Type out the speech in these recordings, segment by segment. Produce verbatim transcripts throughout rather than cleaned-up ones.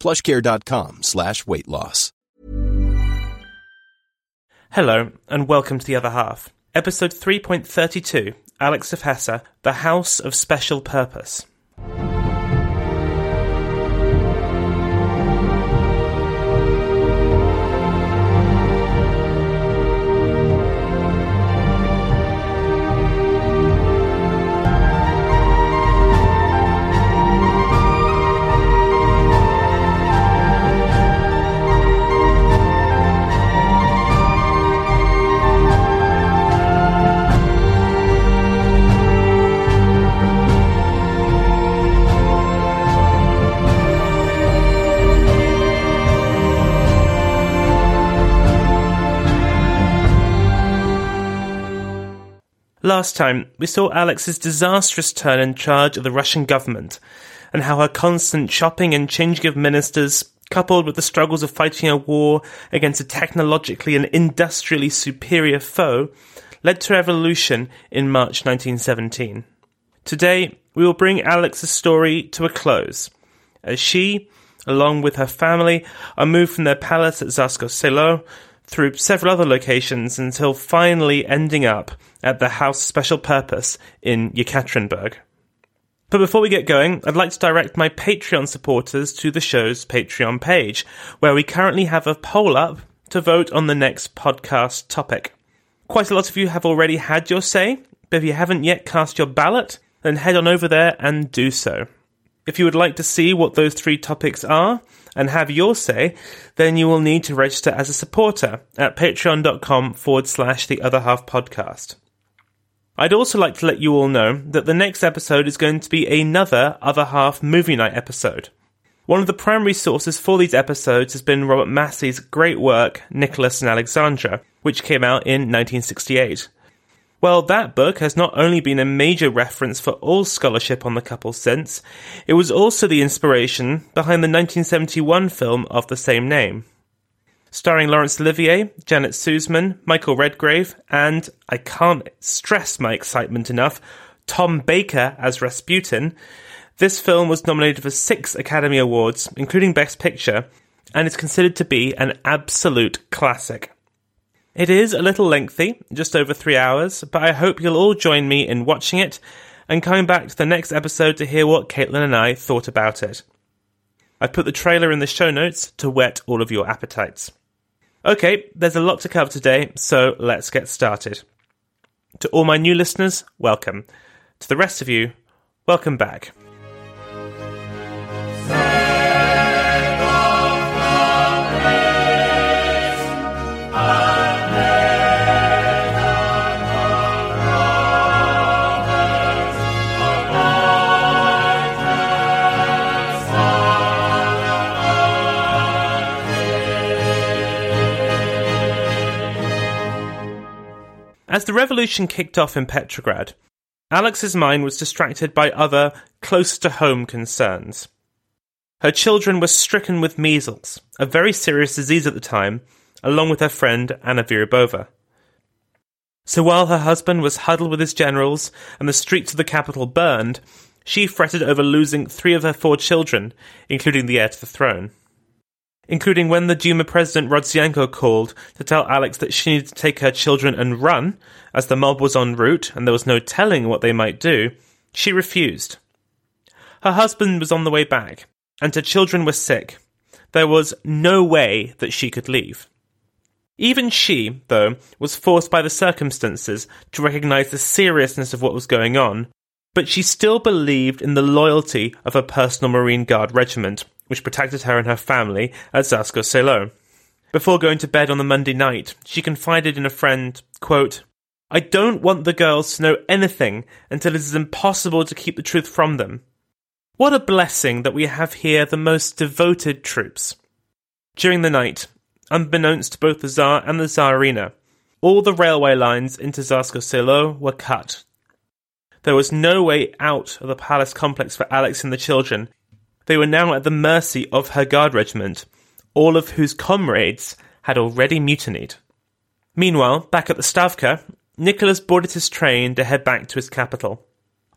plushcare.com slash weight loss. Hello, and welcome to The Other Half. Episode three point three two, Alix of Hesse, The House of Special Purpose. Last time, we saw Alix's disastrous turn in charge of the Russian government, and how her constant shopping and changing of ministers, coupled with the struggles of fighting a war against a technologically and industrially superior foe, led to revolution in March nineteen seventeen. Today, we will bring Alix's story to a close, as she, along with her family, are moved from their palace at Tsarskoye Selo through several other locations until finally ending up at the House of Special Purpose in Yekaterinburg. But before we get going, I'd like to direct my Patreon supporters to the show's Patreon page, where we currently have a poll up to vote on the next podcast topic. Quite a lot of you have already had your say, but if you haven't yet cast your ballot, then head on over there and do so. If you would like to see what those three topics are and have your say, then you will need to register as a supporter at patreon.com forward slash the other half podcast. I'd also like to let you all know that the next episode is going to be another Other Half Movie Night episode. One of the primary sources for these episodes has been Robert Massey's great work, Nicholas and Alexandra, which came out in nineteen sixty-eight. Well, that book has not only been a major reference for all scholarship on the couple since, it was also the inspiration behind the nineteen seventy-one film of the same name. Starring Laurence Olivier, Janet Suzman, Michael Redgrave, and, I can't stress my excitement enough, Tom Baker as Rasputin, this film was nominated for six Academy Awards, including Best Picture, and is considered to be an absolute classic. It is a little lengthy, just over three hours, but I hope you'll all join me in watching it and coming back to the next episode to hear what Caitlin and I thought about it. I've put the trailer in the show notes to whet all of your appetites. Okay, there's a lot to cover today, so let's get started. To all my new listeners, welcome. To the rest of you, welcome back. As the revolution kicked off in Petrograd, Alix's mind was distracted by other, close-to-home concerns. Her children were stricken with measles, a very serious disease at the time, along with her friend Anna Vyrubova. So while her husband was huddled with his generals and the streets of the capital burned, she fretted over losing three of her four children, including the heir to the throne. Including when the Duma president Rodzianko called to tell Alix that she needed to take her children and run, as the mob was en route and there was no telling what they might do, she refused. Her husband was on the way back, and her children were sick. There was no way that she could leave. Even she, though, was forced by the circumstances to recognise the seriousness of what was going on, but she still believed in the loyalty of her personal Marine Guard regiment, which protected her and her family at Tsarskoye Selo. Before going to bed on the Monday night, she confided in a friend, quote, "I don't want the girls to know anything until it is impossible to keep the truth from them. What a blessing that we have here the most devoted troops." During the night, unbeknownst to both the Tsar and the Tsarina, all the railway lines into Tsarskoye Selo were cut. There was no way out of the palace complex for Alex and the children. They were now at the mercy of her guard regiment, all of whose comrades had already mutinied. Meanwhile, back at the Stavka, Nicholas boarded his train to head back to his capital.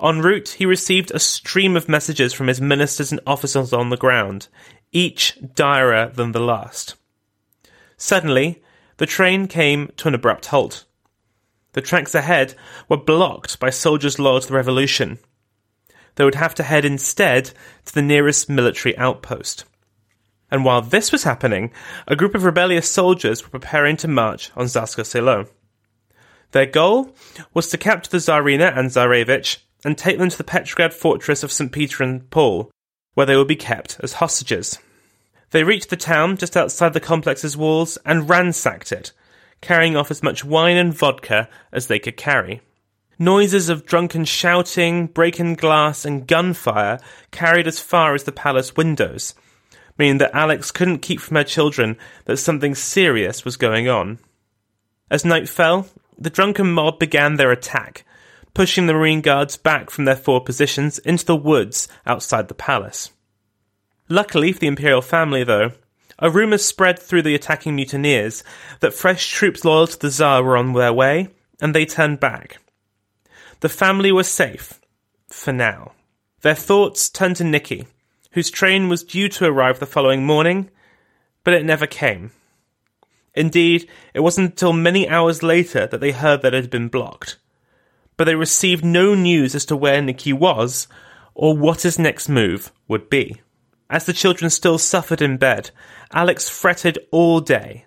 En route, he received a stream of messages from his ministers and officers on the ground, each direr than the last. Suddenly, the train came to an abrupt halt. The tracks ahead were blocked by soldiers loyal to the revolution. They would have to head instead to the nearest military outpost. And while this was happening, a group of rebellious soldiers were preparing to march on Tsarskoye Selo. Their goal was to capture the Tsarina and Tsarevich and take them to the Petrograd fortress of Saint Peter and Paul, where they would be kept as hostages. They reached the town just outside the complex's walls and ransacked it, carrying off as much wine and vodka as they could carry. Noises of drunken shouting, breaking glass and gunfire carried as far as the palace windows, meaning that Alex couldn't keep from her children that something serious was going on. As night fell, the drunken mob began their attack, pushing the Marine Guards back from their forward positions into the woods outside the palace. Luckily for the imperial family, though, a rumour spread through the attacking mutineers that fresh troops loyal to the Tsar were on their way, and they turned back. The family were safe, for now. Their thoughts turned to Nicky, whose train was due to arrive the following morning, but it never came. Indeed, it wasn't until many hours later that they heard that it had been blocked. But they received no news as to where Nicky was, or what his next move would be. As the children still suffered in bed, Alex fretted all day,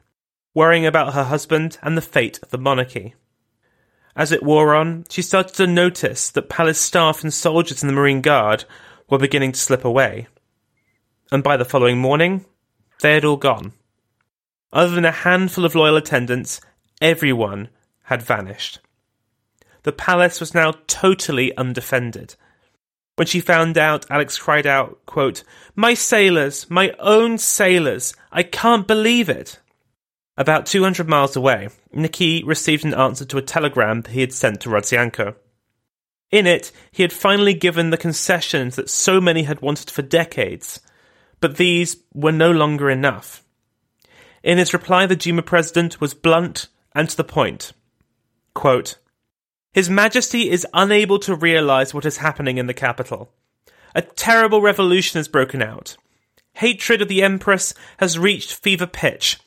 worrying about her husband and the fate of the monarchy. As it wore on, she started to notice that palace staff and soldiers in the Marine Guard were beginning to slip away. And by the following morning, they had all gone. Other than a handful of loyal attendants, everyone had vanished. The palace was now totally undefended. When she found out, Alex cried out, quote, "My sailors, my own sailors, I can't believe it." About two hundred miles away, Nicky received an answer to a telegram that he had sent to Rodzianko. In it, he had finally given the concessions that so many had wanted for decades, but these were no longer enough. In his reply, the Duma president was blunt and to the point. Quote, "His Majesty is unable to realise what is happening in the capital. A terrible revolution has broken out. Hatred of the Empress has reached fever pitch.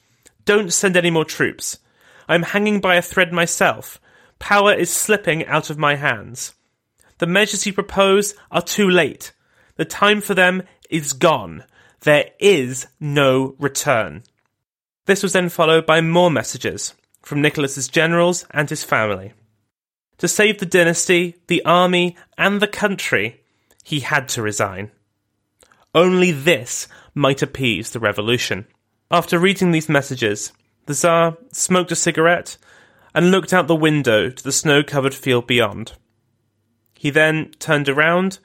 Don't send any more troops. I'm hanging by a thread myself. Power is slipping out of my hands. The measures you propose are too late. The time for them is gone. There is no return." This was then followed by more messages from Nicholas's generals and his family. To save the dynasty, the army, and the country, he had to resign. Only this might appease the revolution. After reading these messages, the Tsar smoked a cigarette and looked out the window to the snow-covered field beyond. He then turned around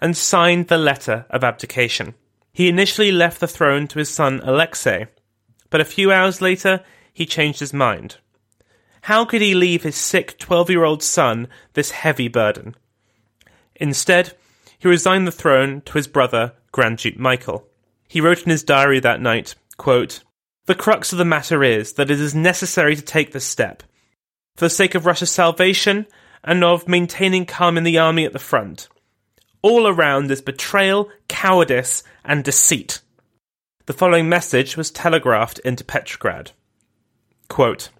and signed the letter of abdication. He initially left the throne to his son Alexei, but a few hours later, he changed his mind. How could he leave his sick twelve-year-old son this heavy burden? Instead, he resigned the throne to his brother, Grand Duke Michael. He wrote in his diary that night, quote, "The crux of the matter is that it is necessary to take this step. For the sake of Russia's salvation and of maintaining calm in the army at the front. All around is betrayal, cowardice, and deceit." The following message was telegraphed into Petrograd. Quote,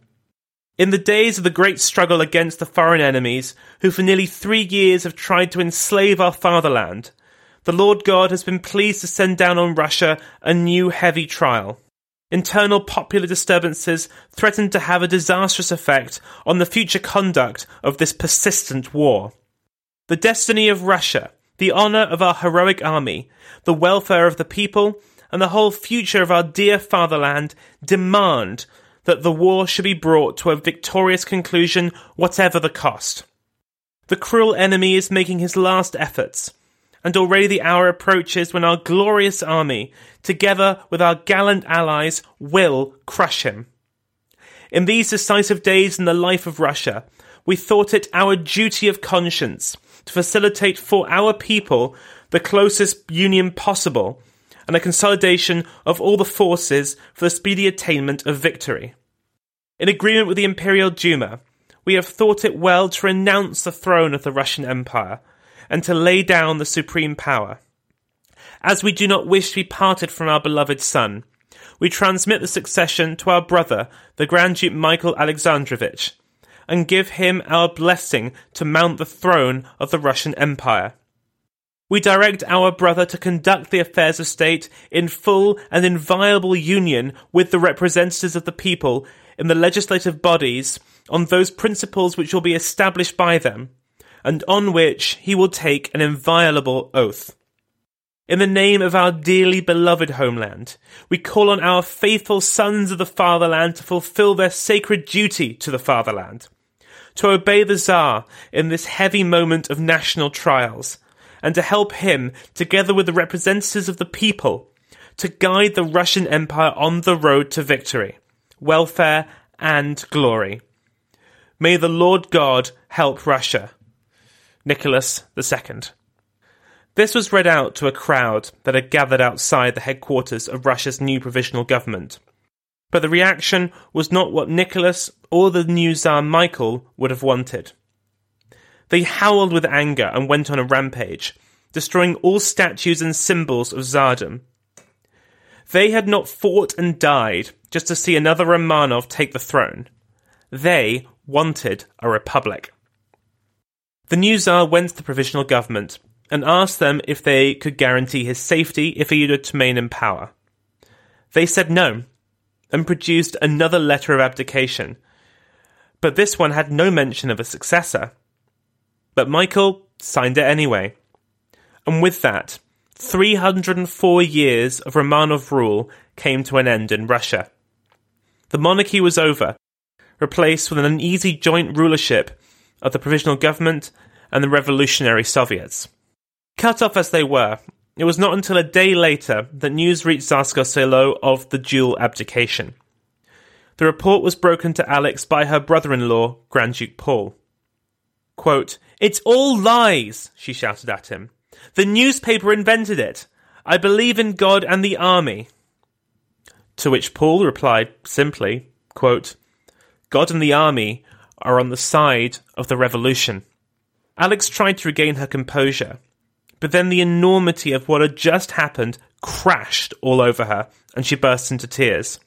"In the days of the great struggle against the foreign enemies, who for nearly three years have tried to enslave our fatherland, the Lord God has been pleased to send down on Russia a new heavy trial. Internal popular disturbances threaten to have a disastrous effect on the future conduct of this persistent war. The destiny of Russia, the honour of our heroic army, the welfare of the people, and the whole future of our dear fatherland demand that the war should be brought to a victorious conclusion, whatever the cost. The cruel enemy is making his last efforts, and already the hour approaches when our glorious army, together with our gallant allies, will crush him. In these decisive days in the life of Russia, we thought it our duty of conscience to facilitate for our people the closest union possible and a consolidation of all the forces for the speedy attainment of victory. In agreement with the Imperial Duma, we have thought it well to renounce the throne of the Russian Empire and to lay down the supreme power. As we do not wish to be parted from our beloved son, we transmit the succession to our brother, the Grand Duke Michael Alexandrovich, and give him our blessing to mount the throne of the Russian Empire. We direct our brother to conduct the affairs of state in full and inviolable union with the representatives of the people in the legislative bodies on those principles which will be established by them, and on which he will take an inviolable oath. In the name of our dearly beloved homeland, we call on our faithful sons of the fatherland to fulfill their sacred duty to the fatherland, to obey the Tsar in this heavy moment of national trials, and to help him, together with the representatives of the people, to guide the Russian Empire on the road to victory, welfare, and glory. May the Lord God help Russia. Nicholas the Second. This was read out to a crowd that had gathered outside the headquarters of Russia's new provisional government. But the reaction was not what Nicholas or the new Tsar Michael would have wanted. They howled with anger and went on a rampage, destroying all statues and symbols of Tsardom. They had not fought and died just to see another Romanov take the throne. They wanted a republic. The new Tsar went to the provisional government and asked them if they could guarantee his safety if he would remain in power. They said no, and produced another letter of abdication, but this one had no mention of a successor. But Michael signed it anyway, and with that, three hundred four years of Romanov rule came to an end in Russia. The monarchy was over, replaced with an uneasy joint rulership of the Provisional Government and the Revolutionary Soviets. Cut off as they were, it was not until a day later that news reached Tsarskoye Selo of the dual abdication. The report was broken to Alix by her brother-in-law, Grand Duke Paul. Quote, "It's all lies," she shouted at him. "The newspaper invented it. I believe in God and the army." To which Paul replied simply, quote, "God and the army are on the side of the revolution." Alix tried to regain her composure, but then the enormity of what had just happened crashed all over her, and she burst into tears.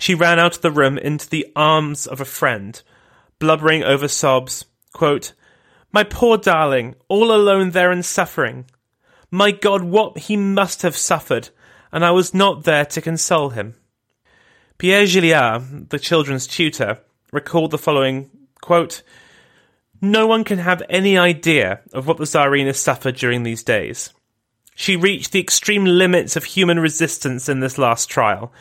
She ran out of the room into the arms of a friend, blubbering over sobs, quote, "My poor darling, all alone there and suffering. My God, what he must have suffered, and I was not there to console him." Pierre Gilliard, the children's tutor, recalled the following, quote, "No one can have any idea of what the Tsarina suffered during these days. She reached the extreme limits of human resistance in this last trial,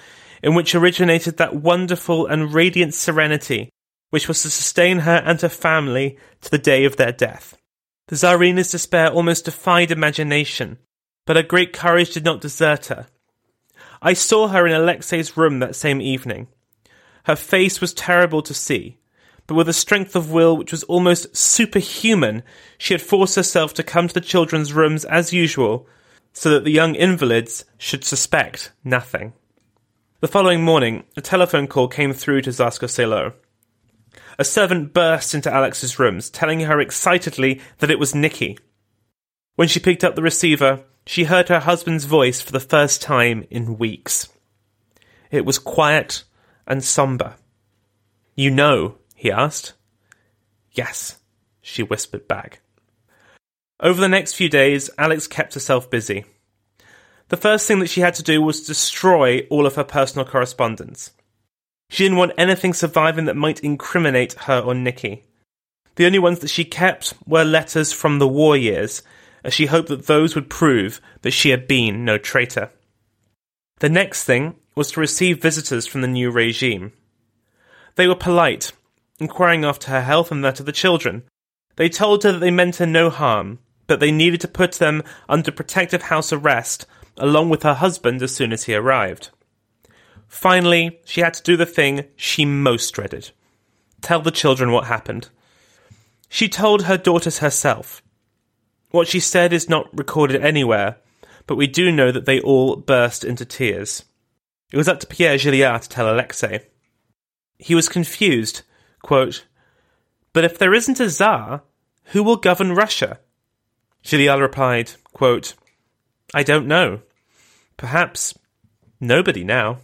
in which originated that wonderful and radiant serenity which was to sustain her and her family to the day of their death. The Tsarina's despair almost defied imagination, but her great courage did not desert her. I saw her in Alexei's room that same evening. Her face was terrible to see, but with a strength of will which was almost superhuman, she had forced herself to come to the children's rooms as usual, so that the young invalids should suspect nothing." The following morning, a telephone call came through to Tsarskoye Selo. A servant burst into Alex's rooms, telling her excitedly that it was Nicky. When she picked up the receiver, she heard her husband's voice for the first time in weeks. It was quiet and sombre. "You know?" he asked. "Yes," she whispered back. Over the next few days, Alex kept herself busy. The first thing that she had to do was destroy all of her personal correspondence. She didn't want anything surviving that might incriminate her or Nicky. The only ones that she kept were letters from the war years, as she hoped that those would prove that she had been no traitor. The next thing was to receive visitors from the new regime. They were polite, inquiring after her health and that of the children. They told her that they meant her no harm, but they needed to put them under protective house arrest, along with her husband as soon as he arrived. Finally, she had to do the thing she most dreaded. Tell the children what happened. She told her daughters herself. What she said is not recorded anywhere, but we do know that they all burst into tears. It was up to Pierre Gilliard to tell Alexei. He was confused, quote, "But if there isn't a Tsar, who will govern Russia?" Gilliard replied, quote, "I don't know. Perhaps nobody now."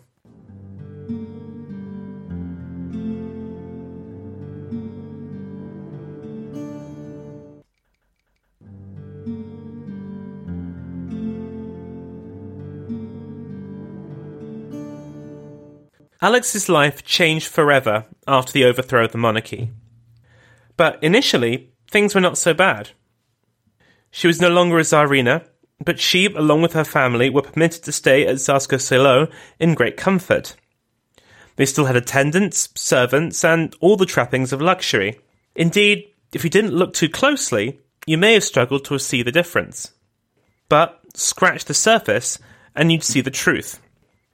Alex's life changed forever after the overthrow of the monarchy. But initially, things were not so bad. She was no longer a Tsarina, but she, along with her family, were permitted to stay at Tsarskoye Selo in great comfort. They still had attendants, servants, and all the trappings of luxury. Indeed, if you didn't look too closely, you may have struggled to see the difference. But scratch the surface, and you'd see the truth.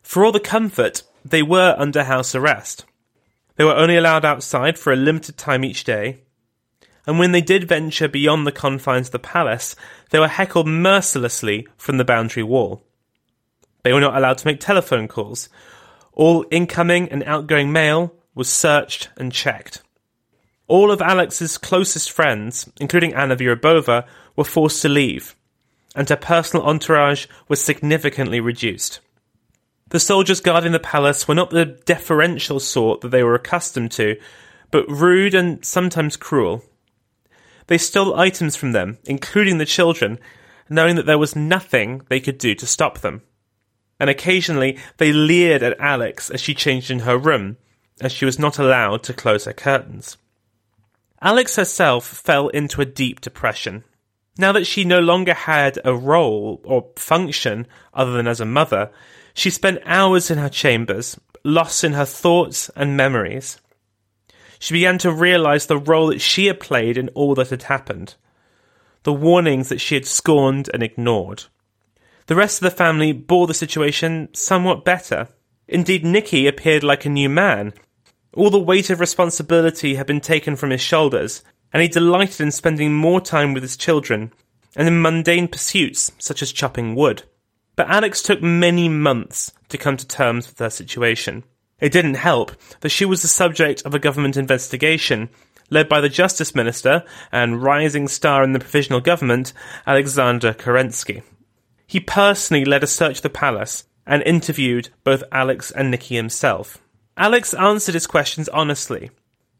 For all the comfort, they were under house arrest. They were only allowed outside for a limited time each day, and when they did venture beyond the confines of the palace, they were heckled mercilessly from the boundary wall. They were not allowed to make telephone calls. All incoming and outgoing mail was searched and checked. All of Alex's closest friends, including Anna Vyrubova, were forced to leave, and her personal entourage was significantly reduced. The soldiers guarding the palace were not the deferential sort that they were accustomed to, but rude and sometimes cruel. They stole items from them, including the children, knowing that there was nothing they could do to stop them. And occasionally they leered at Alex as she changed in her room, as she was not allowed to close her curtains. Alex herself fell into a deep depression. Now that she no longer had a role or function other than as a mother, she spent hours in her chambers, lost in her thoughts and memories. She began to realise the role that she had played in all that had happened, the warnings that she had scorned and ignored. The rest of the family bore the situation somewhat better. Indeed, Nicky appeared like a new man. All the weight of responsibility had been taken from his shoulders, and he delighted in spending more time with his children and in mundane pursuits such as chopping wood. But Alex took many months to come to terms with her situation. It didn't help that she was the subject of a government investigation led by the Justice Minister and rising star in the provisional government, Alexander Kerensky. He personally led a search of the palace and interviewed both Alex and Nicky himself. Alex answered his questions honestly.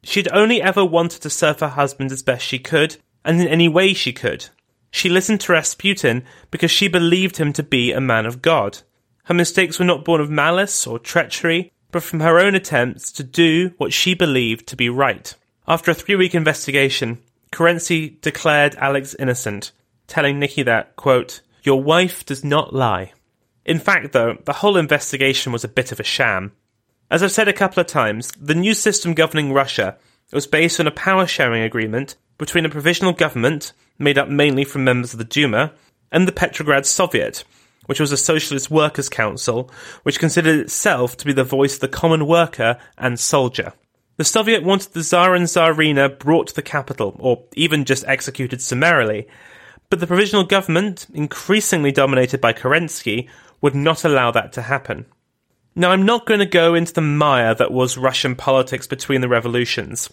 She'd only ever wanted to serve her husband as best she could and in any way she could. She listened to Rasputin because she believed him to be a man of God. Her mistakes were not born of malice or treachery, but from her own attempts to do what she believed to be right. After a three-week investigation, Kerensky declared Alex innocent, telling Nicky that, quote, "Your wife does not lie." In fact, though, the whole investigation was a bit of a sham. As I've said a couple of times, the new system governing Russia was based on a power-sharing agreement between a provisional government, made up mainly from members of the Duma, and the Petrograd Soviet, which was a socialist workers' council, which considered itself to be the voice of the common worker and soldier. The Soviet wanted the Tsar and Tsarina brought to the capital, or even just executed summarily, but the provisional government, increasingly dominated by Kerensky, would not allow that to happen. Now, I'm not going to go into the mire that was Russian politics between the revolutions.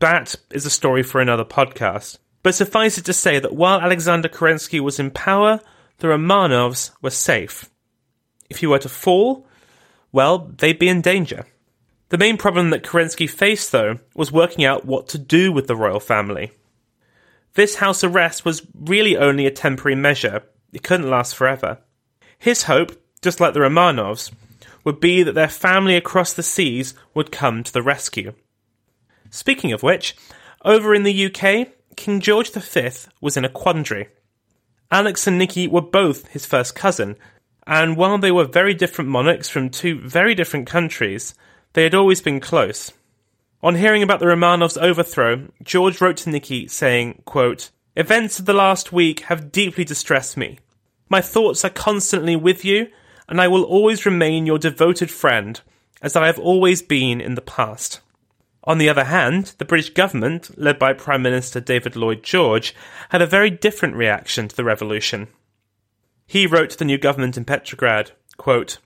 That is a story for another podcast. But suffice it to say that while Alexander Kerensky was in power, the Romanovs were safe. If he were to fall, well, they'd be in danger. The main problem that Kerensky faced, though, was working out what to do with the royal family. This house arrest was really only a temporary measure. It couldn't last forever. His hope, just like the Romanovs, would be that their family across the seas would come to the rescue. Speaking of which, over in the U K, King George the Fifth was in a quandary. Alex and Nicky were both his first cousin, and while they were very different monarchs from two very different countries, they had always been close. On hearing about the Romanovs' overthrow, George wrote to Nicky saying, quote, "Events of the last week have deeply distressed me. My thoughts are constantly with you, and I will always remain your devoted friend, as I have always been in the past." On the other hand, the British government, led by Prime Minister David Lloyd George, had a very different reaction to the revolution. He wrote to the new government in Petrograd, quote,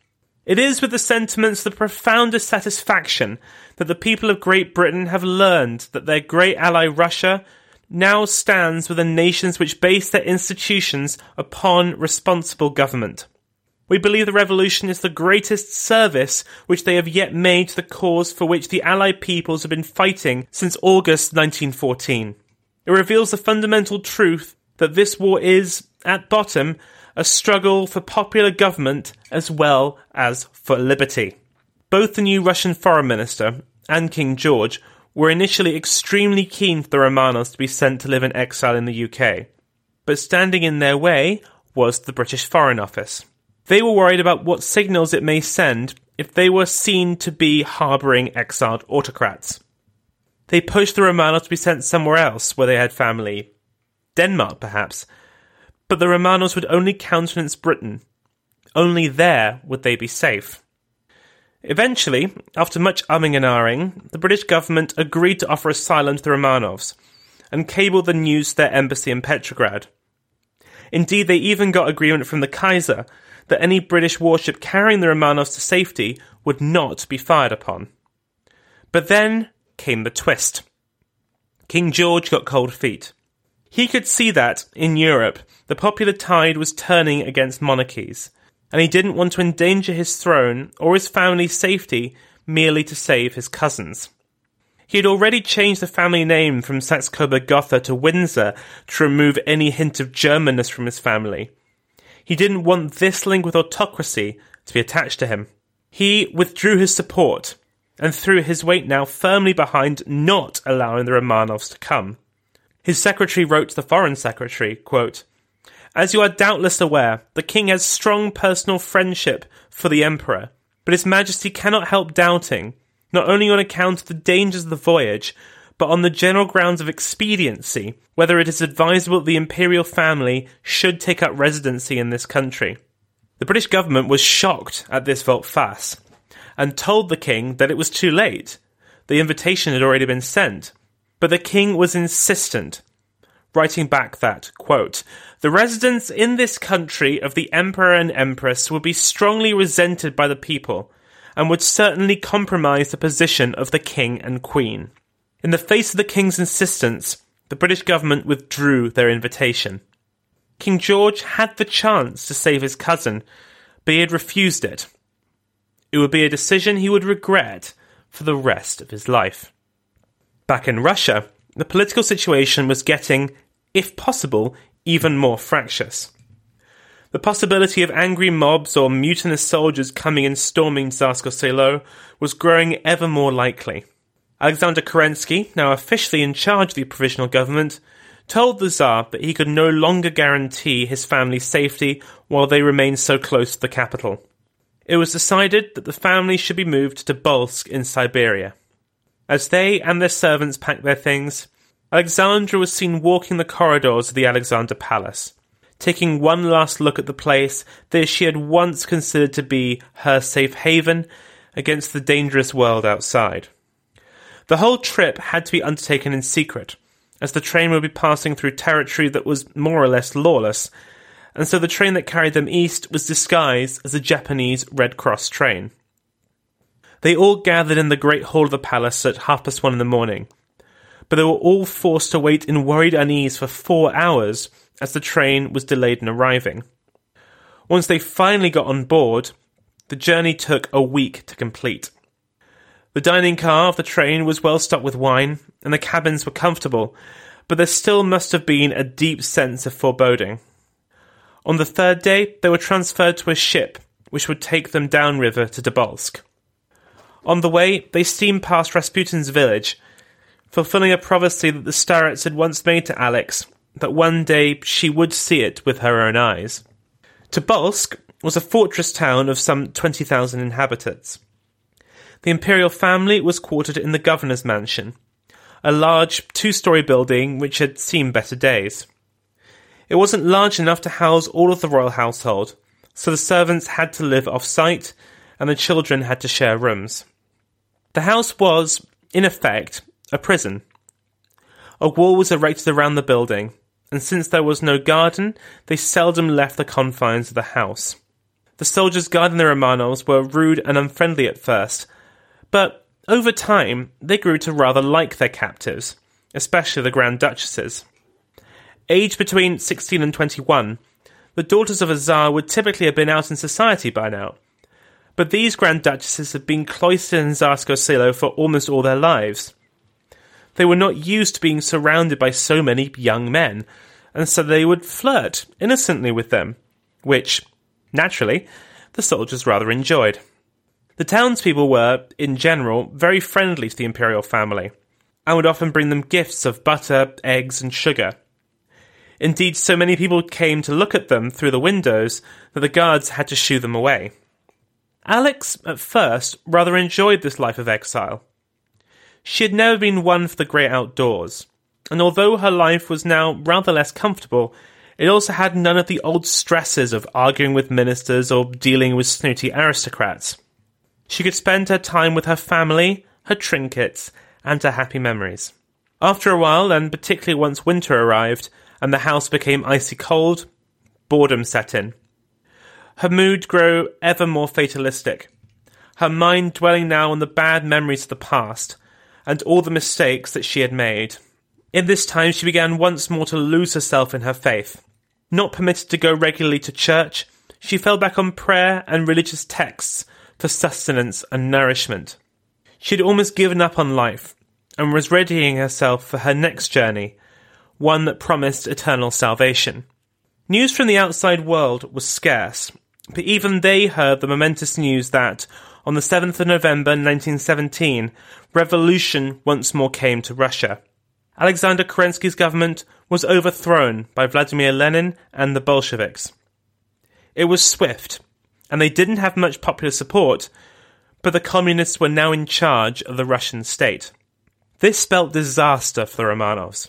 "It is with the sentiments of the profoundest satisfaction that the people of Great Britain have learned that their great ally Russia now stands with the nations which base their institutions upon responsible government. We believe the revolution is the greatest service which they have yet made to the cause for which the Allied peoples have been fighting since August nineteen fourteen. It reveals the fundamental truth that this war is, at bottom, a struggle for popular government as well as for liberty." Both the new Russian foreign minister and King George were initially extremely keen for the Romanovs to be sent to live in exile in the U K, but standing in their way was the British Foreign Office. They were worried about what signals it may send if they were seen to be harbouring exiled autocrats. They pushed the Romanovs to be sent somewhere else where they had family, Denmark perhaps, but the Romanovs would only countenance Britain. Only there would they be safe. Eventually, after much umming and ahhing, the British government agreed to offer asylum to the Romanovs and cabled the news to their embassy in Petrograd. Indeed, they even got agreement from the Kaiser that any British warship carrying the Romanovs to safety would not be fired upon. But then came the twist. King George got cold feet. He could see that, in Europe, the popular tide was turning against monarchies, and he didn't want to endanger his throne or his family's safety merely to save his cousins. He had already changed the family name from Saxe-Coburg-Gotha to Windsor to remove any hint of Germanness from his family. He didn't want this link with autocracy to be attached to him. He withdrew his support and threw his weight now firmly behind not allowing the Romanovs to come. His secretary wrote to the foreign secretary, quote, "As you are doubtless aware, the king has strong personal friendship for the emperor, but his majesty cannot help doubting, not only on account of the dangers of the voyage, but on the general grounds of expediency, whether it is advisable that the imperial family should take up residency in this country." The British government was shocked at this volte face and told the king that it was too late. The invitation had already been sent. But the king was insistent, writing back that, quote, "The residence in this country of the emperor and empress would be strongly resented by the people and would certainly compromise the position of the king and queen." In the face of the king's insistence, the British government withdrew their invitation. King George had the chance to save his cousin, but he had refused it. It would be a decision he would regret for the rest of his life. Back in Russia, the political situation was getting, if possible, even more fractious. The possibility of angry mobs or mutinous soldiers coming and storming Tsarskoye Selo was growing ever more likely. Alexander Kerensky, now officially in charge of the provisional government, told the Tsar that he could no longer guarantee his family's safety while they remained so close to the capital. It was decided that the family should be moved to Tobolsk in Siberia. As they and their servants packed their things, Alexandra was seen walking the corridors of the Alexander Palace, taking one last look at the place that she had once considered to be her safe haven against the dangerous world outside. The whole trip had to be undertaken in secret, as the train would be passing through territory that was more or less lawless, and so the train that carried them east was disguised as a Japanese Red Cross train. They all gathered in the great hall of the palace at half past one in the morning, but they were all forced to wait in worried unease for four hours as the train was delayed in arriving. Once they finally got on board, the journey took a week to complete. The dining car of the train was well stocked with wine, and the cabins were comfortable, but there still must have been a deep sense of foreboding. On the third day, they were transferred to a ship, which would take them downriver to Tobolsk. On the way, they steamed past Rasputin's village, fulfilling a prophecy that the starets had once made to Alex, that one day she would see it with her own eyes. Tobolsk was a fortress town of some twenty thousand inhabitants. The imperial family was quartered in the governor's mansion, a large two-storey building which had seen better days. It wasn't large enough to house all of the royal household, so the servants had to live off-site and the children had to share rooms. The house was, in effect, a prison. A wall was erected around the building, and since there was no garden, they seldom left the confines of the house. The soldiers guarding the Romanovs were rude and unfriendly at first, but over time they grew to rather like their captives, especially the Grand Duchesses. Aged between sixteen and twenty-one, the daughters of a Tsar would typically have been out in society by now, but these Grand Duchesses had been cloistered in Tsarskoye Selo for almost all their lives. They were not used to being surrounded by so many young men, and so they would flirt innocently with them, which, naturally, the soldiers rather enjoyed. The townspeople were, in general, very friendly to the imperial family, and would often bring them gifts of butter, eggs, and sugar. Indeed, so many people came to look at them through the windows that the guards had to shoo them away. Alex, at first, rather enjoyed this life of exile. She had never been one for the great outdoors, and although her life was now rather less comfortable, it also had none of the old stresses of arguing with ministers or dealing with snooty aristocrats. She could spend her time with her family, her trinkets, and her happy memories. After a while, and particularly once winter arrived, and the house became icy cold, boredom set in. Her mood grew ever more fatalistic, her mind dwelling now on the bad memories of the past, and all the mistakes that she had made. In this time she began once more to lose herself in her faith. Not permitted to go regularly to church, she fell back on prayer and religious texts for sustenance and nourishment. She had almost given up on life, and was readying herself for her next journey, one that promised eternal salvation. News from the outside world was scarce, but even they heard the momentous news that, on the seventh of November nineteen seventeen, revolution once more came to Russia. Alexander Kerensky's government was overthrown by Vladimir Lenin and the Bolsheviks. It was swift, and they didn't have much popular support, but the communists were now in charge of the Russian state. This spelt disaster for the Romanovs.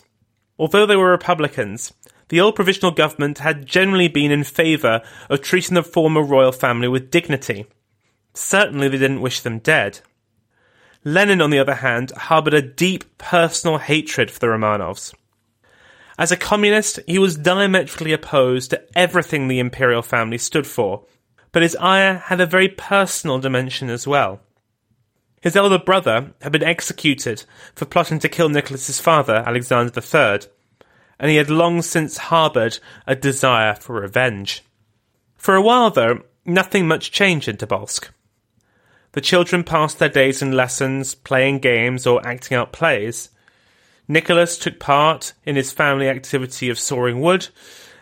Although they were Republicans, the old provisional government had generally been in favour of treating the former royal family with dignity. Certainly they didn't wish them dead. Lenin, on the other hand, harboured a deep personal hatred for the Romanovs. As a communist, he was diametrically opposed to everything the imperial family stood for, but his ire had a very personal dimension as well. His elder brother had been executed for plotting to kill Nicholas's father, Alexander the Third, and he had long since harboured a desire for revenge. For a while, though, nothing much changed in Tobolsk. The children passed their days in lessons, playing games or acting out plays. Nicholas took part in his family activity of sawing wood,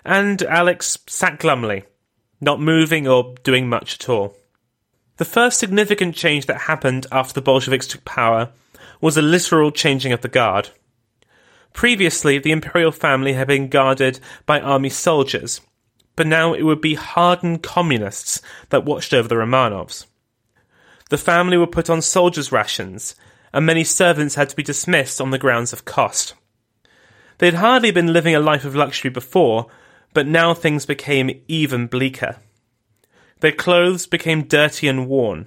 and Alex sat glumly, not moving or doing much at all. The first significant change that happened after the Bolsheviks took power was a literal changing of the guard. Previously, the imperial family had been guarded by army soldiers, but now it would be hardened communists that watched over the Romanovs. The family were put on soldiers' rations, and many servants had to be dismissed on the grounds of cost. They had hardly been living a life of luxury before, but now things became even bleaker. Their clothes became dirty and worn.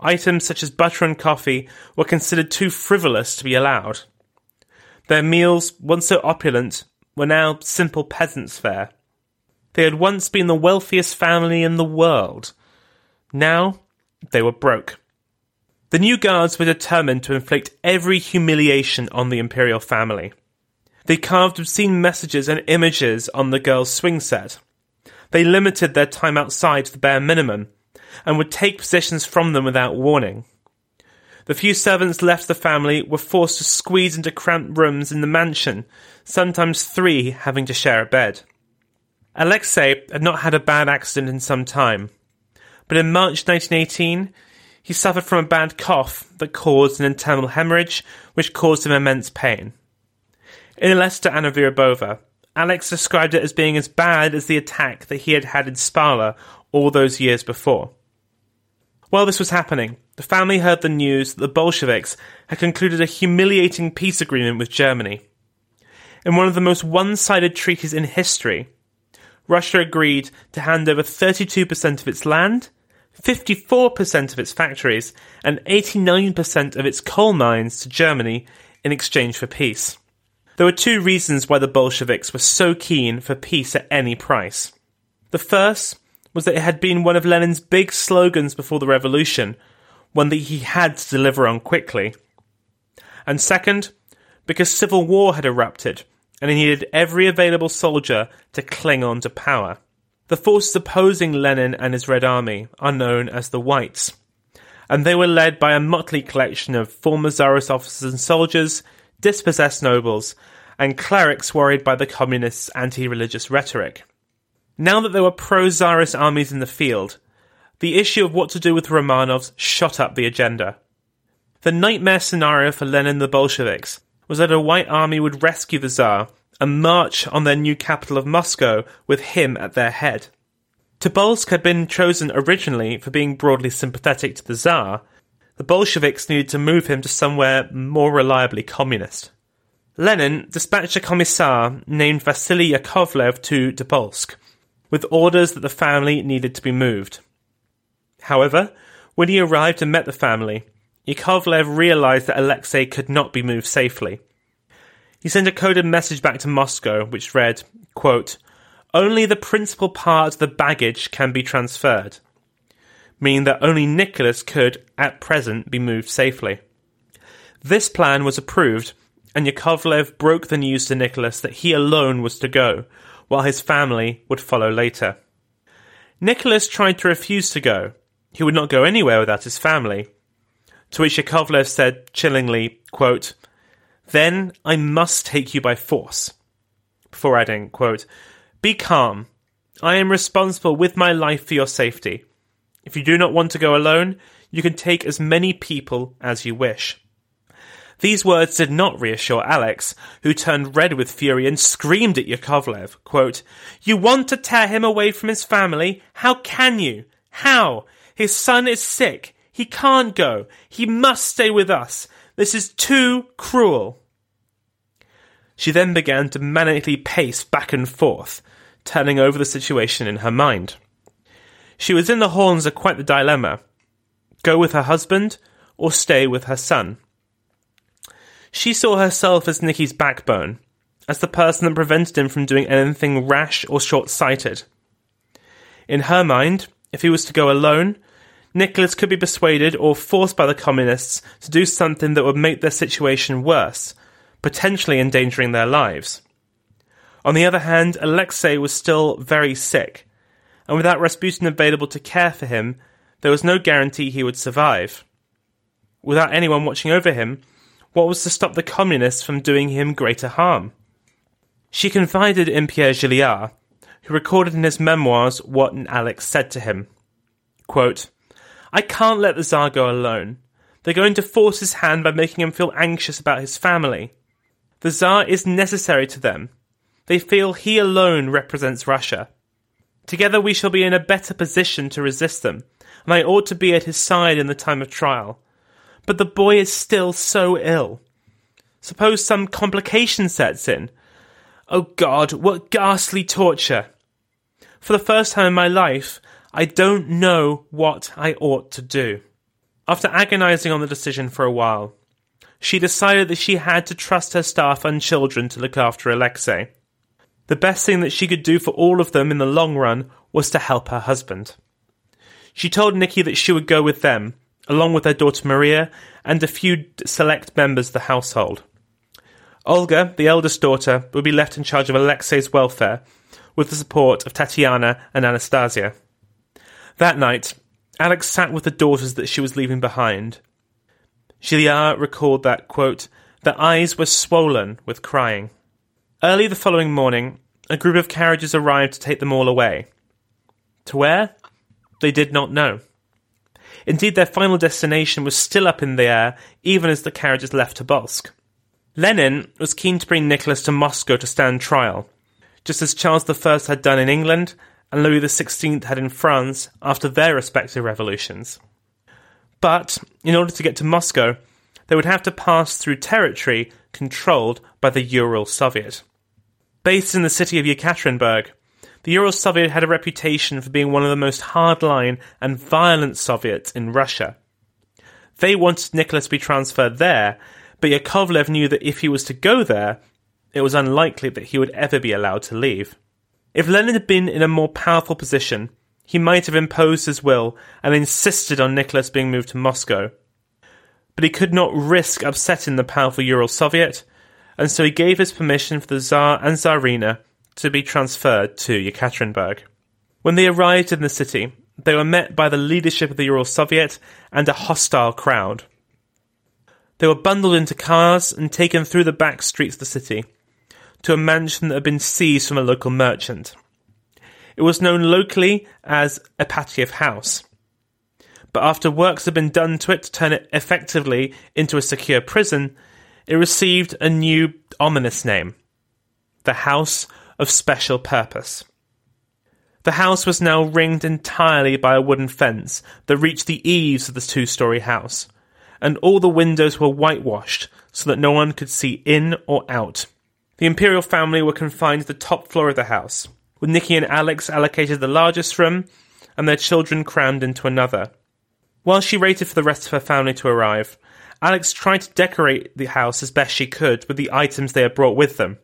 Items such as butter and coffee were considered too frivolous to be allowed. Their meals, once so opulent, were now simple peasants' fare. They had once been the wealthiest family in the world. Now they were broke. The new guards were determined to inflict every humiliation on the imperial family. They carved obscene messages and images on the girls' swing set. They limited their time outside to the bare minimum, and would take possessions from them without warning. The few servants left the family were forced to squeeze into cramped rooms in the mansion, sometimes three having to share a bed. Alexei had not had a bad accident in some time, but in March nineteen eighteen, he suffered from a bad cough that caused an internal hemorrhage, which caused him immense pain. In a letter to Anna Vyrubova, Alex described it as being as bad as the attack that he had had in Spala all those years before. While this was happening, the family heard the news that the Bolsheviks had concluded a humiliating peace agreement with Germany. In one of the most one-sided treaties in history, Russia agreed to hand over thirty-two percent of its land, fifty-four percent of its factories, and eighty-nine percent of its coal mines to Germany in exchange for peace. There were two reasons why the Bolsheviks were so keen for peace at any price. The first was that it had been one of Lenin's big slogans before the revolution, one that he had to deliver on quickly. And second, because civil war had erupted, and he needed every available soldier to cling on to power. The forces opposing Lenin and his Red Army are known as the Whites, and they were led by a motley collection of former Tsarist officers and soldiers, dispossessed nobles, and clerics worried by the communists' anti-religious rhetoric. Now that there were pro-Tsarist armies in the field, the issue of what to do with Romanovs shot up the agenda. The nightmare scenario for Lenin and the Bolsheviks was that a white army would rescue the Tsar and march on their new capital of Moscow with him at their head. Tobolsk had been chosen originally for being broadly sympathetic to the Tsar. The Bolsheviks needed to move him to somewhere more reliably communist. Lenin dispatched a commissar named Vasily Yakovlev to Tobolsk, with orders that the family needed to be moved. However, when he arrived and met the family, Yakovlev realised that Alexei could not be moved safely. He sent a coded message back to Moscow, which read, quote, "Only the principal part of the baggage can be transferred," meaning that only Nicholas could, at present, be moved safely. This plan was approved, and Yakovlev broke the news to Nicholas that he alone was to go, while his family would follow later. Nicholas tried to refuse to go. He would not go anywhere without his family. To which Yakovlev said chillingly, quote, "Then I must take you by force," before adding, quote, "Be calm. I am responsible with my life for your safety. If you do not want to go alone, you can take as many people as you wish." These words did not reassure Alex, who turned red with fury and screamed at Yakovlev, quote, "You want to tear him away from his family? How can you? How? His son is sick. He can't go. He must stay with us. This is too cruel." She then began to manically pace back and forth, turning over the situation in her mind. She was in the horns of quite the dilemma. Go with her husband or stay with her son. She saw herself as Nicky's backbone, as the person that prevented him from doing anything rash or short-sighted. In her mind, if he was to go alone, Nicholas could be persuaded or forced by the communists to do something that would make their situation worse, potentially endangering their lives. On the other hand, Alexei was still very sick, and without Rasputin available to care for him, there was no guarantee he would survive. Without anyone watching over him, what was to stop the communists from doing him greater harm? She confided in Pierre Gilliard, who recorded in his memoirs what Alex said to him. Quote, "I can't let the Tsar go alone. They're going to force his hand by making him feel anxious about his family. The Tsar is necessary to them. They feel he alone represents Russia. Together we shall be in a better position to resist them, and I ought to be at his side in the time of trial. But the boy is still so ill. Suppose some complication sets in. Oh God, what ghastly torture! For the first time in my life, I don't know what I ought to do." After agonising on the decision for a while, she decided that she had to trust her staff and children to look after Alexei. The best thing that she could do for all of them in the long run was to help her husband. She told Nicky that she would go with them, along with their daughter Maria and a few select members of the household. Olga, the eldest daughter, would be left in charge of Alexei's welfare, with the support of Tatiana and Anastasia. That night, Alex sat with the daughters that she was leaving behind. Gilliard recalled that, quote, their eyes were swollen with crying. Early the following morning, a group of carriages arrived to take them all away. To where? They did not know. Indeed, their final destination was still up in the air, even as the carriages left Tobolsk. Lenin was keen to bring Nicholas to Moscow to stand trial, just as Charles the First had done in England and Louis the Sixteenth had in France after their respective revolutions. But, in order to get to Moscow, they would have to pass through territory controlled by the Ural Soviet. Based in the city of Yekaterinburg, the Ural Soviet had a reputation for being one of the most hardline and violent Soviets in Russia. They wanted Nicholas to be transferred there, but Yakovlev knew that if he was to go there, it was unlikely that he would ever be allowed to leave. If Lenin had been in a more powerful position, he might have imposed his will and insisted on Nicholas being moved to Moscow. But he could not risk upsetting the powerful Ural Soviet, and so he gave his permission for the Tsar and Tsarina to be transferred to Yekaterinburg. When they arrived in the city, they were met by the leadership of the Ural Soviet and a hostile crowd. They were bundled into cars and taken through the back streets of the city to a mansion that had been seized from a local merchant. It was known locally as Apatiev House, but after works had been done to it to turn it effectively into a secure prison, it received a new ominous name, the House of Special Purpose. The house was now ringed entirely by a wooden fence that reached the eaves of the two-storey house, and all the windows were whitewashed so that no one could see in or out. The imperial family were confined to the top floor of the house, with Nicky and Alex allocated the largest room and their children crammed into another. While she waited for the rest of her family to arrive, Alex tried to decorate the house as best she could with the items they had brought with them,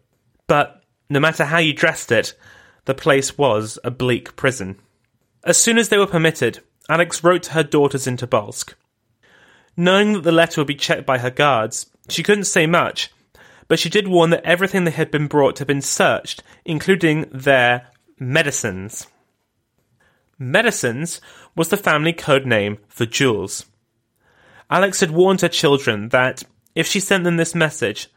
but no matter how you dressed it, the place was a bleak prison. As soon as they were permitted, Alex wrote to her daughters in Tobolsk. Knowing that the letter would be checked by her guards, she couldn't say much, but she did warn that everything that had been brought had been searched, including their medicines. Medicines was the family code name for jewels. Alex had warned her children that, if she sent them this message,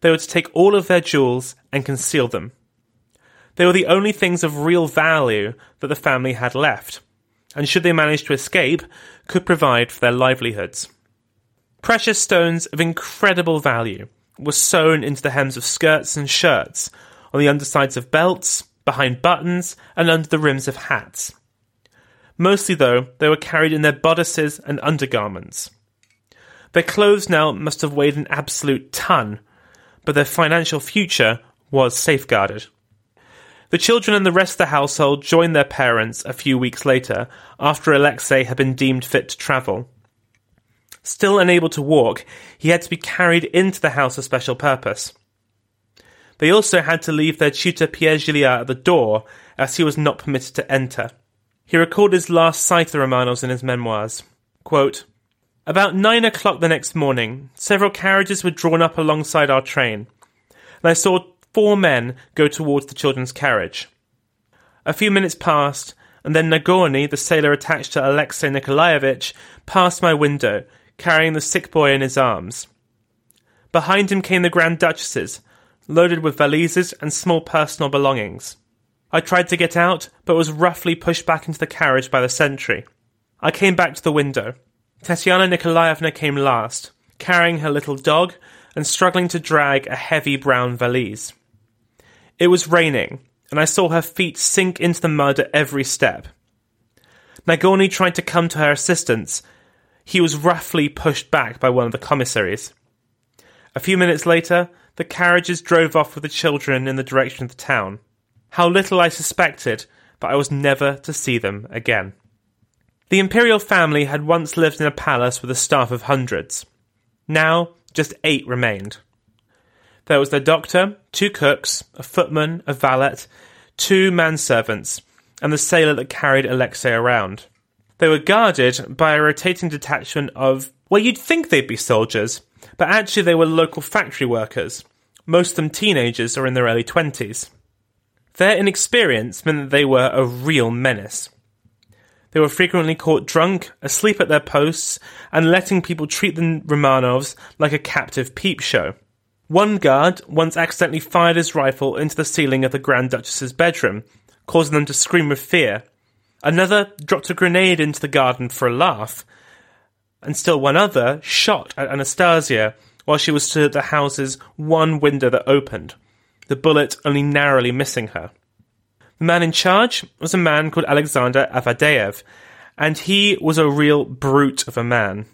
they were to take all of their jewels and conceal them. They were the only things of real value that the family had left, and should they manage to escape, could provide for their livelihoods. Precious stones of incredible value were sewn into the hems of skirts and shirts, on the undersides of belts, behind buttons, and under the rims of hats. Mostly, though, they were carried in their bodices and undergarments. Their clothes now must have weighed an absolute ton, but their financial future was safeguarded. The children and the rest of the household joined their parents a few weeks later, after Alexei had been deemed fit to travel. Still unable to walk, he had to be carried into the House of Special Purpose. They also had to leave their tutor Pierre Gilliard at the door, as he was not permitted to enter. He recalled his last sight of the Romanovs in his memoirs. Quote, about nine o'clock the next morning, several carriages were drawn up alongside our train, and I saw four men go towards the children's carriage. A few minutes passed, and then Nagorny, the sailor attached to Alexei Nikolaevich, passed my window, carrying the sick boy in his arms. Behind him came the Grand Duchesses, loaded with valises and small personal belongings. I tried to get out, but was roughly pushed back into the carriage by the sentry. I came back to the window. Tatiana Nikolaevna came last, carrying her little dog and struggling to drag a heavy brown valise. It was raining, and I saw her feet sink into the mud at every step. Nagorny tried to come to her assistance. He was roughly pushed back by one of the commissaries. A few minutes later, the carriages drove off with the children in the direction of the town. How little I suspected that I was never to see them again. The imperial family had once lived in a palace with a staff of hundreds. Now, just eight remained. There was their doctor, two cooks, a footman, a valet, two manservants, and the sailor that carried Alexei around. They were guarded by a rotating detachment of, well, you'd think they'd be soldiers, but actually they were local factory workers, most of them teenagers or in their early twenties. Their inexperience meant that they were a real menace. They were frequently caught drunk, asleep at their posts, and letting people treat the Romanovs like a captive peep show. One guard once accidentally fired his rifle into the ceiling of the Grand Duchess's bedroom, causing them to scream with fear. Another dropped a grenade into the garden for a laugh, and still one other shot at Anastasia while she was stood at the house's one window that opened, the bullet only narrowly missing her. The man in charge was a man called Alexander Avadeyev, and he was a real brute of a man.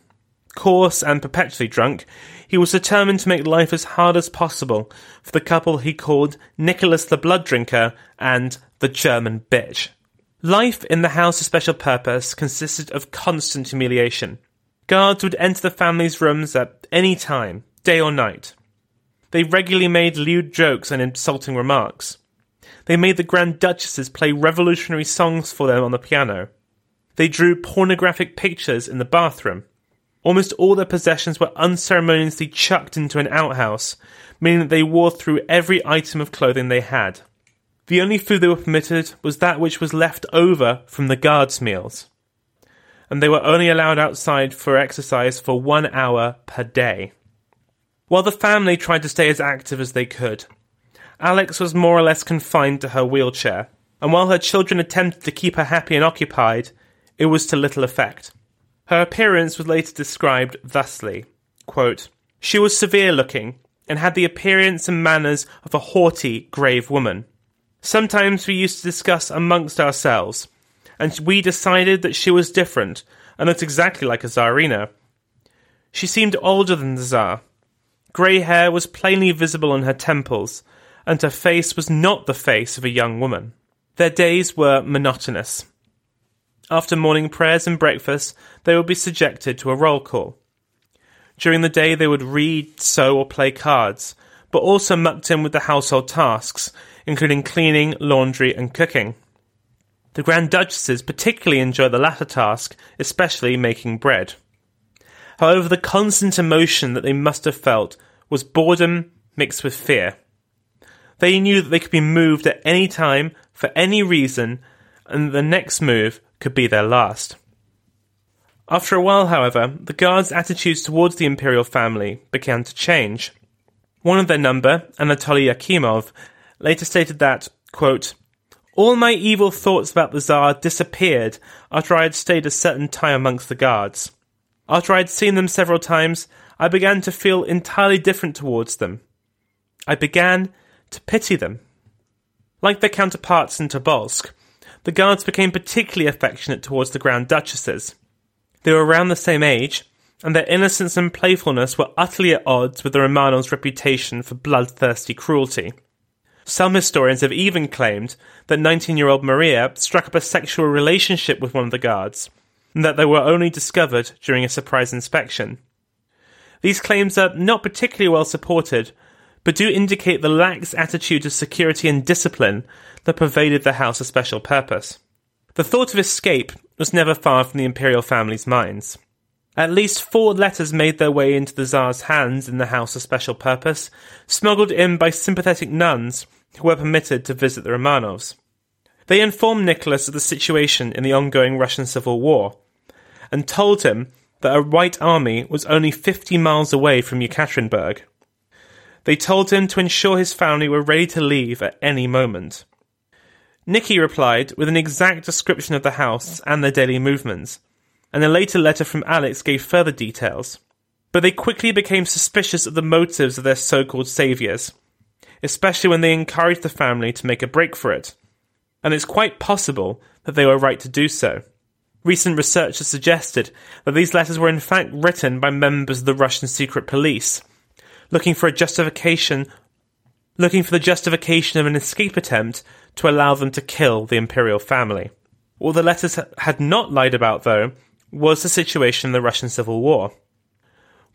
Coarse and perpetually drunk, he was determined to make life as hard as possible for the couple he called Nicholas the Blood Drinker and the German Bitch. Life in the House of Special Purpose consisted of constant humiliation. Guards would enter the family's rooms at any time, day or night. They regularly made lewd jokes and insulting remarks. They made the Grand Duchesses play revolutionary songs for them on the piano. They drew pornographic pictures in the bathroom. Almost all their possessions were unceremoniously chucked into an outhouse, meaning that they wore through every item of clothing they had. The only food they were permitted was that which was left over from the guards' meals, and they were only allowed outside for exercise for one hour per day. While the family tried to stay as active as they could, Alix was more or less confined to her wheelchair, and while her children attempted to keep her happy and occupied, it was to little effect. Her appearance was later described thusly, quote, "She was severe-looking, and had the appearance and manners of a haughty, grave woman. Sometimes we used to discuss amongst ourselves, and we decided that she was different, and looked exactly like a Tsarina. She seemed older than the Tsar. Grey hair was plainly visible on her temples, and her face was not the face of a young woman. Their days were monotonous. After morning prayers and breakfast, they would be subjected to a roll call. During the day, they would read, sew, or play cards, but also mucked in with the household tasks, including cleaning, laundry, and cooking. The Grand Duchesses particularly enjoyed the latter task, especially making bread. However, the constant emotion that they must have felt was boredom mixed with fear. They knew that they could be moved at any time, for any reason, and the next move could be their last." After a while, however, the guards' attitudes towards the imperial family began to change. One of their number, Anatoly Yakimov, later stated that, quote, "All my evil thoughts about the Tsar disappeared after I had stayed a certain time amongst the guards. After I had seen them several times, I began to feel entirely different towards them. I began to pity them." Like their counterparts in Tobolsk, the guards became particularly affectionate towards the Grand Duchesses. They were around the same age, and their innocence and playfulness were utterly at odds with the Romanovs' reputation for bloodthirsty cruelty. Some historians have even claimed that nineteen-year-old Maria struck up a sexual relationship with one of the guards, and that they were only discovered during a surprise inspection. These claims are not particularly well supported, but do indicate the lax attitude of security and discipline that pervaded the House of Special Purpose. The thought of escape was never far from the imperial family's minds. At least four letters made their way into the Tsar's hands in the House of Special Purpose, smuggled in by sympathetic nuns who were permitted to visit the Romanovs. They informed Nicholas of the situation in the ongoing Russian Civil War, and told him that a White Army was only fifty miles away from Yekaterinburg. They told him to ensure his family were ready to leave at any moment. Nicky replied with an exact description of the house and their daily movements, and a later letter from Alix gave further details. But they quickly became suspicious of the motives of their so-called saviours, especially when they encouraged the family to make a break for it, and it's quite possible that they were right to do so. Recent research has suggested that these letters were in fact written by members of the Russian secret police, looking for a justification, looking for the justification of an escape attempt to allow them to kill the imperial family. What the letters had not lied about, though, was the situation in the Russian Civil War.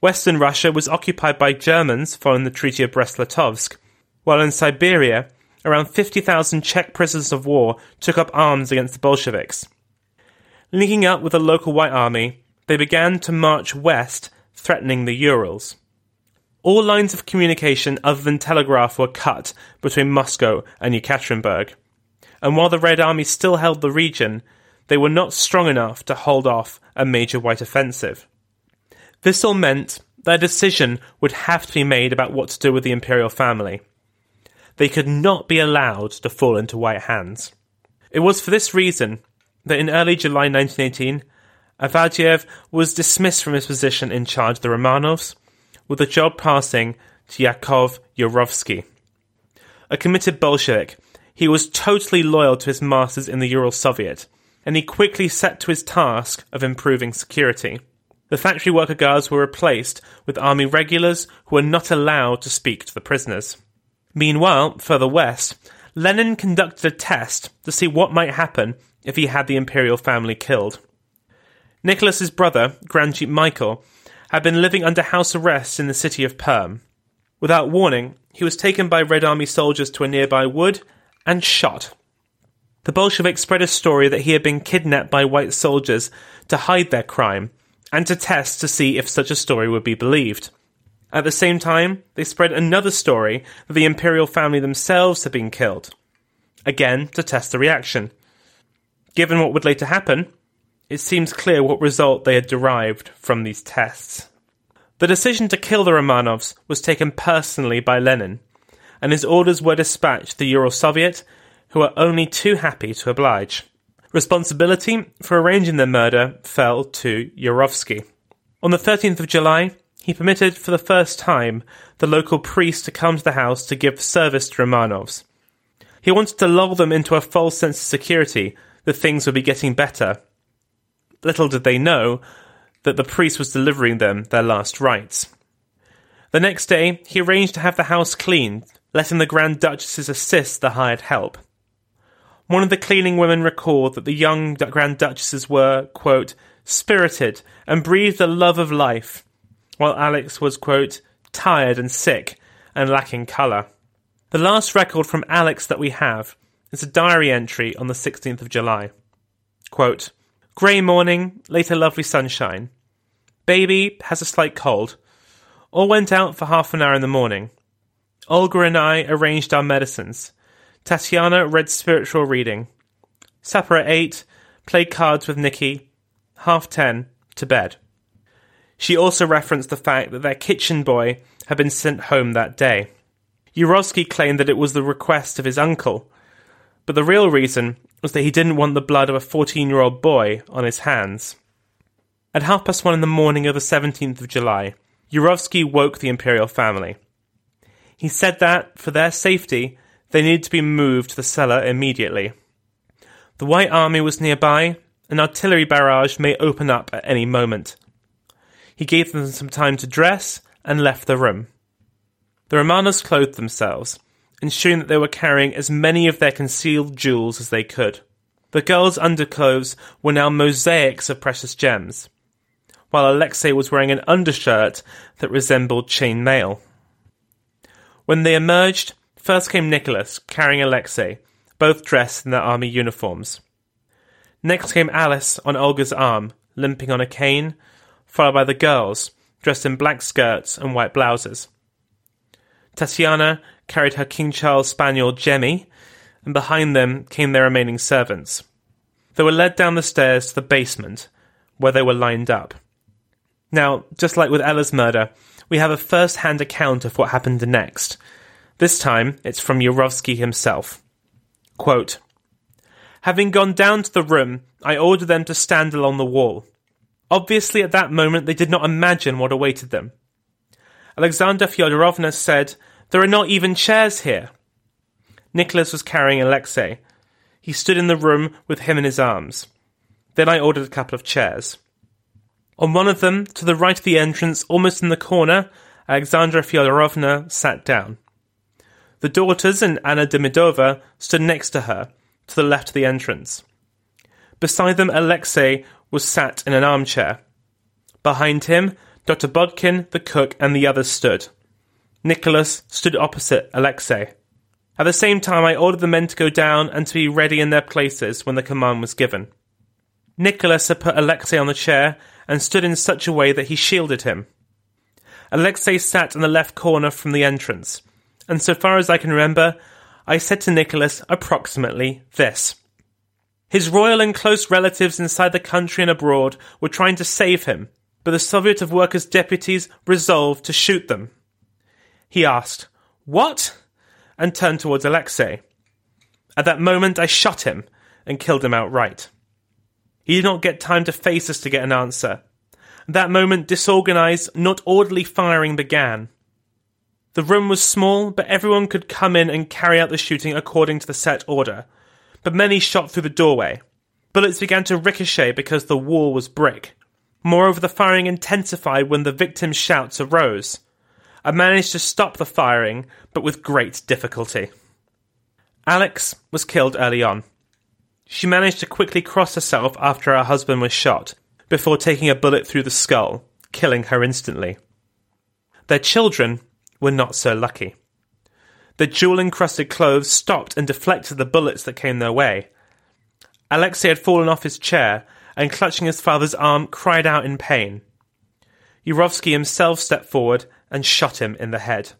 Western Russia was occupied by Germans following the Treaty of Brest-Litovsk, while in Siberia, around fifty thousand Czech prisoners of war took up arms against the Bolsheviks. Linking up with the local White Army, they began to march west, threatening the Urals. All lines of communication other than telegraph were cut between Moscow and Yekaterinburg, and while the Red Army still held the region, they were not strong enough to hold off a major white offensive. This all meant that a decision would have to be made about what to do with the imperial family. They could not be allowed to fall into white hands. It was for this reason that in early July nineteen eighteen, Avadeyev was dismissed from his position in charge of the Romanovs, with the job passing to Yakov Yurovsky. A committed Bolshevik, he was totally loyal to his masters in the Ural Soviet, and he quickly set to his task of improving security. The factory worker guards were replaced with army regulars who were not allowed to speak to the prisoners. Meanwhile, further west, Lenin conducted a test to see what might happen if he had the imperial family killed. Nicholas's brother, Grand Duke Michael, had been living under house arrest in the city of Perm. Without warning, he was taken by Red Army soldiers to a nearby wood and shot. The Bolsheviks spread a story that he had been kidnapped by white soldiers to hide their crime, and to test to see if such a story would be believed. At the same time, they spread another story that the imperial family themselves had been killed, again to test the reaction. Given what would later happen, it seems clear what result they had derived from these tests. The decision to kill the Romanovs was taken personally by Lenin, and his orders were dispatched to the Ural Soviet, who were only too happy to oblige. Responsibility for arranging their murder fell to Yurovsky. On the thirteenth of July, he permitted for the first time the local priest to come to the house to give service to Romanovs. He wanted to lull them into a false sense of security that things would be getting better. Little did they know that the priest was delivering them their last rites. The next day, he arranged to have the house cleaned, letting the Grand Duchesses assist the hired help. One of the cleaning women recalled that the young Grand Duchesses were, quote, spirited and breathed the love of life, while Alix was, quote, tired and sick and lacking colour. The last record from Alix that we have is a diary entry on the sixteenth of July. Quote, grey morning, later lovely sunshine. Baby has a slight cold. All went out for half an hour in the morning. Olga and I arranged our medicines. Tatiana read spiritual reading. Supper at eight, played cards with Nikki. Half ten, to bed. She also referenced the fact that their kitchen boy had been sent home that day. Yurovsky claimed that it was the request of his uncle, but the real reason was that he didn't want the blood of a fourteen-year-old boy on his hands. At half past one in the morning of the seventeenth of July, Yurovsky woke the imperial family. He said that, for their safety, they needed to be moved to the cellar immediately. The White Army was nearby. An artillery barrage may open up at any moment. He gave them some time to dress and left the room. The Romanovs clothed themselves, ensuring that they were carrying as many of their concealed jewels as they could. The girls' underclothes were now mosaics of precious gems, while Alexei was wearing an undershirt that resembled chain mail. When they emerged, first came Nicholas, carrying Alexei, both dressed in their army uniforms. Next came Alice on Olga's arm, limping on a cane, followed by the girls, dressed in black skirts and white blouses. Tatiana carried her King Charles spaniel, Jemmy, and behind them came their remaining servants. They were led down the stairs to the basement, where they were lined up. Now, just like with Ella's murder, we have a first-hand account of what happened next. This time, it's from Yurovsky himself. Quote, having gone down to the room, I ordered them to stand along the wall. Obviously, at that moment, they did not imagine what awaited them. Alexandra Fyodorovna said, there are not even chairs here. Nicholas was carrying Alexei. He stood in the room with him in his arms. Then I ordered a couple of chairs. On one of them, to the right of the entrance, almost in the corner, Alexandra Fyodorovna sat down. The daughters and Anna Demidova stood next to her, to the left of the entrance. Beside them, Alexei was sat in an armchair. Behind him, Doctor Bodkin, the cook, and the others stood. Nicholas stood opposite Alexei. At the same time, I ordered the men to go down and to be ready in their places when the command was given. Nicholas had put Alexei on the chair and stood in such a way that he shielded him. Alexei sat in the left corner from the entrance, and so far as I can remember, I said to Nicholas approximately this. His royal and close relatives inside the country and abroad were trying to save him, but the Soviet of Workers' deputies resolved to shoot them. He asked, "What?" and turned towards Alexei. At that moment I shot him and killed him outright. He did not get time to face us to get an answer. At that moment disorganized, not orderly firing began. The room was small, but everyone could come in and carry out the shooting according to the set order, but many shot through the doorway. Bullets began to ricochet because the wall was brick. Moreover, the firing intensified when the victims' shouts arose. I managed to stop the firing, but with great difficulty. Alix was killed early on. She managed to quickly cross herself after her husband was shot, before taking a bullet through the skull, killing her instantly. Their children were not so lucky. The jewel-encrusted clothes stopped and deflected the bullets that came their way. Alexei had fallen off his chair and, clutching his father's arm, cried out in pain. Yurovsky himself stepped forward and shot him in the head.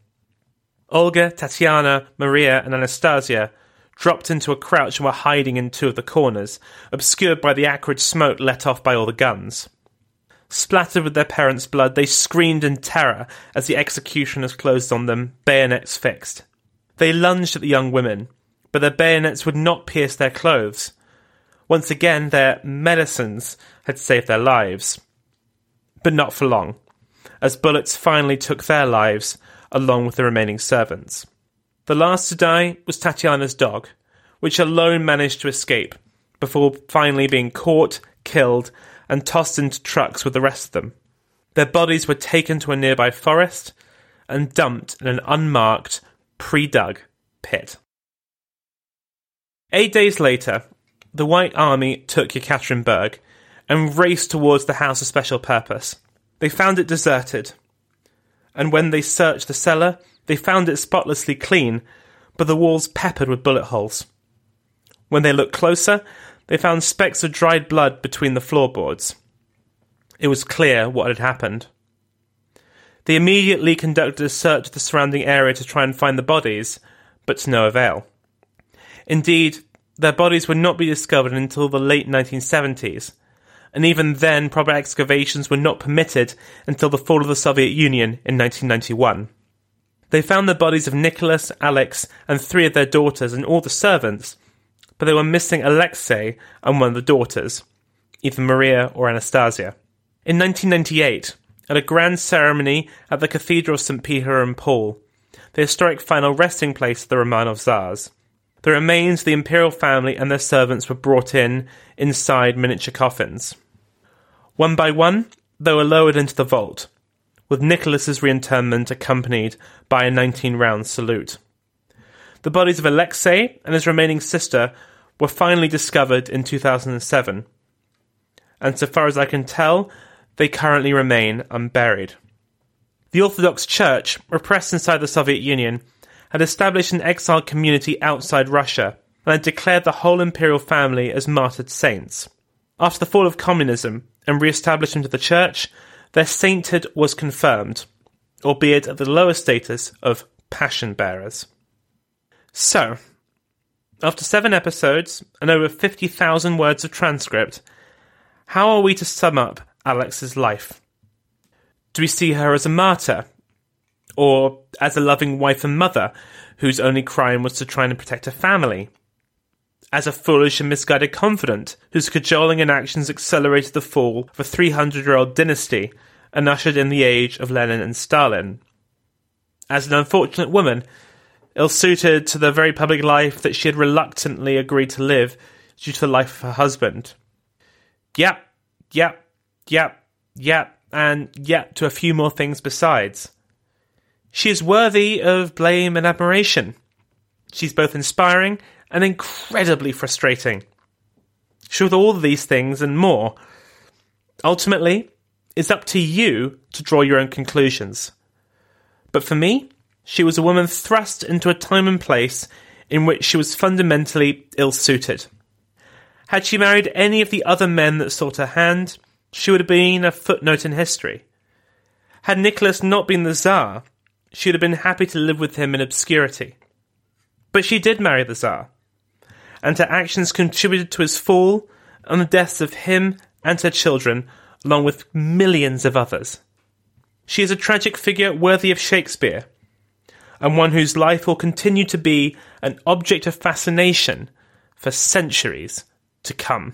Olga, Tatiana, Maria and Anastasia dropped into a crouch and were hiding in two of the corners, obscured by the acrid smoke let off by all the guns. Splattered with their parents' blood, they screamed in terror as the executioners closed on them, bayonets fixed. They lunged at the young women, but their bayonets would not pierce their clothes. Once again, their medicines had saved their lives. But not for long, as bullets finally took their lives, along with the remaining servants. The last to die was Tatiana's dog, which alone managed to escape, before finally being caught, killed, and tossed into trucks with the rest of them. Their bodies were taken to a nearby forest and dumped in an unmarked, pre-dug pit. Eight days later, the White Army took Yekaterinburg and raced towards the House of Special Purpose. They found it deserted, and when they searched the cellar, they found it spotlessly clean, but the walls peppered with bullet holes. When they looked closer, they found specks of dried blood between the floorboards. It was clear what had happened. They immediately conducted a search of the surrounding area to try and find the bodies, but to no avail. Indeed, their bodies would not be discovered until the late nineteen seventies, and even then proper excavations were not permitted until the fall of the Soviet Union in nineteen ninety-one. They found the bodies of Nicholas, Alix, and three of their daughters and all the servants, but they were missing Alexei and one of the daughters, either Maria or Anastasia. In nineteen ninety-eight... at a grand ceremony at the Cathedral of Saint Peter and Paul, the historic final resting place of the Romanov Tsars, the remains of the imperial family and their servants were brought in inside miniature coffins. One by one, they were lowered into the vault, with Nicholas's reinterment accompanied by a nineteen-round salute. The bodies of Alexei and his remaining sister were finally discovered in two thousand seven, and so far as I can tell, they currently remain unburied. The Orthodox Church, repressed inside the Soviet Union, had established an exiled community outside Russia and had declared the whole imperial family as martyred saints. After the fall of communism and re-establishment of the Church, their sainthood was confirmed, albeit at the lower status of passion bearers. So, after seven episodes and over fifty thousand words of transcript, how are we to sum up Alix's life? Do we see her as a martyr, or as a loving wife and mother whose only crime was to try and protect her family? As a foolish and misguided confidant whose cajoling inactions accelerated the fall of a three hundred year old dynasty and ushered in the age of Lenin and Stalin? As an unfortunate woman, ill-suited to the very public life that she had reluctantly agreed to live due to the life of her husband? Yep, yep. Yep, yep, and yep to a few more things besides. She is worthy of blame and admiration. She's both inspiring and incredibly frustrating. She was all these things and more. Ultimately, it's up to you to draw your own conclusions. But for me, she was a woman thrust into a time and place in which she was fundamentally ill-suited. Had she married any of the other men that sought her hand, she would have been a footnote in history. Had Nicholas not been the Tsar, she would have been happy to live with him in obscurity. But she did marry the Tsar, and her actions contributed to his fall and the deaths of him and her children, along with millions of others. She is a tragic figure worthy of Shakespeare, and one whose life will continue to be an object of fascination for centuries to come.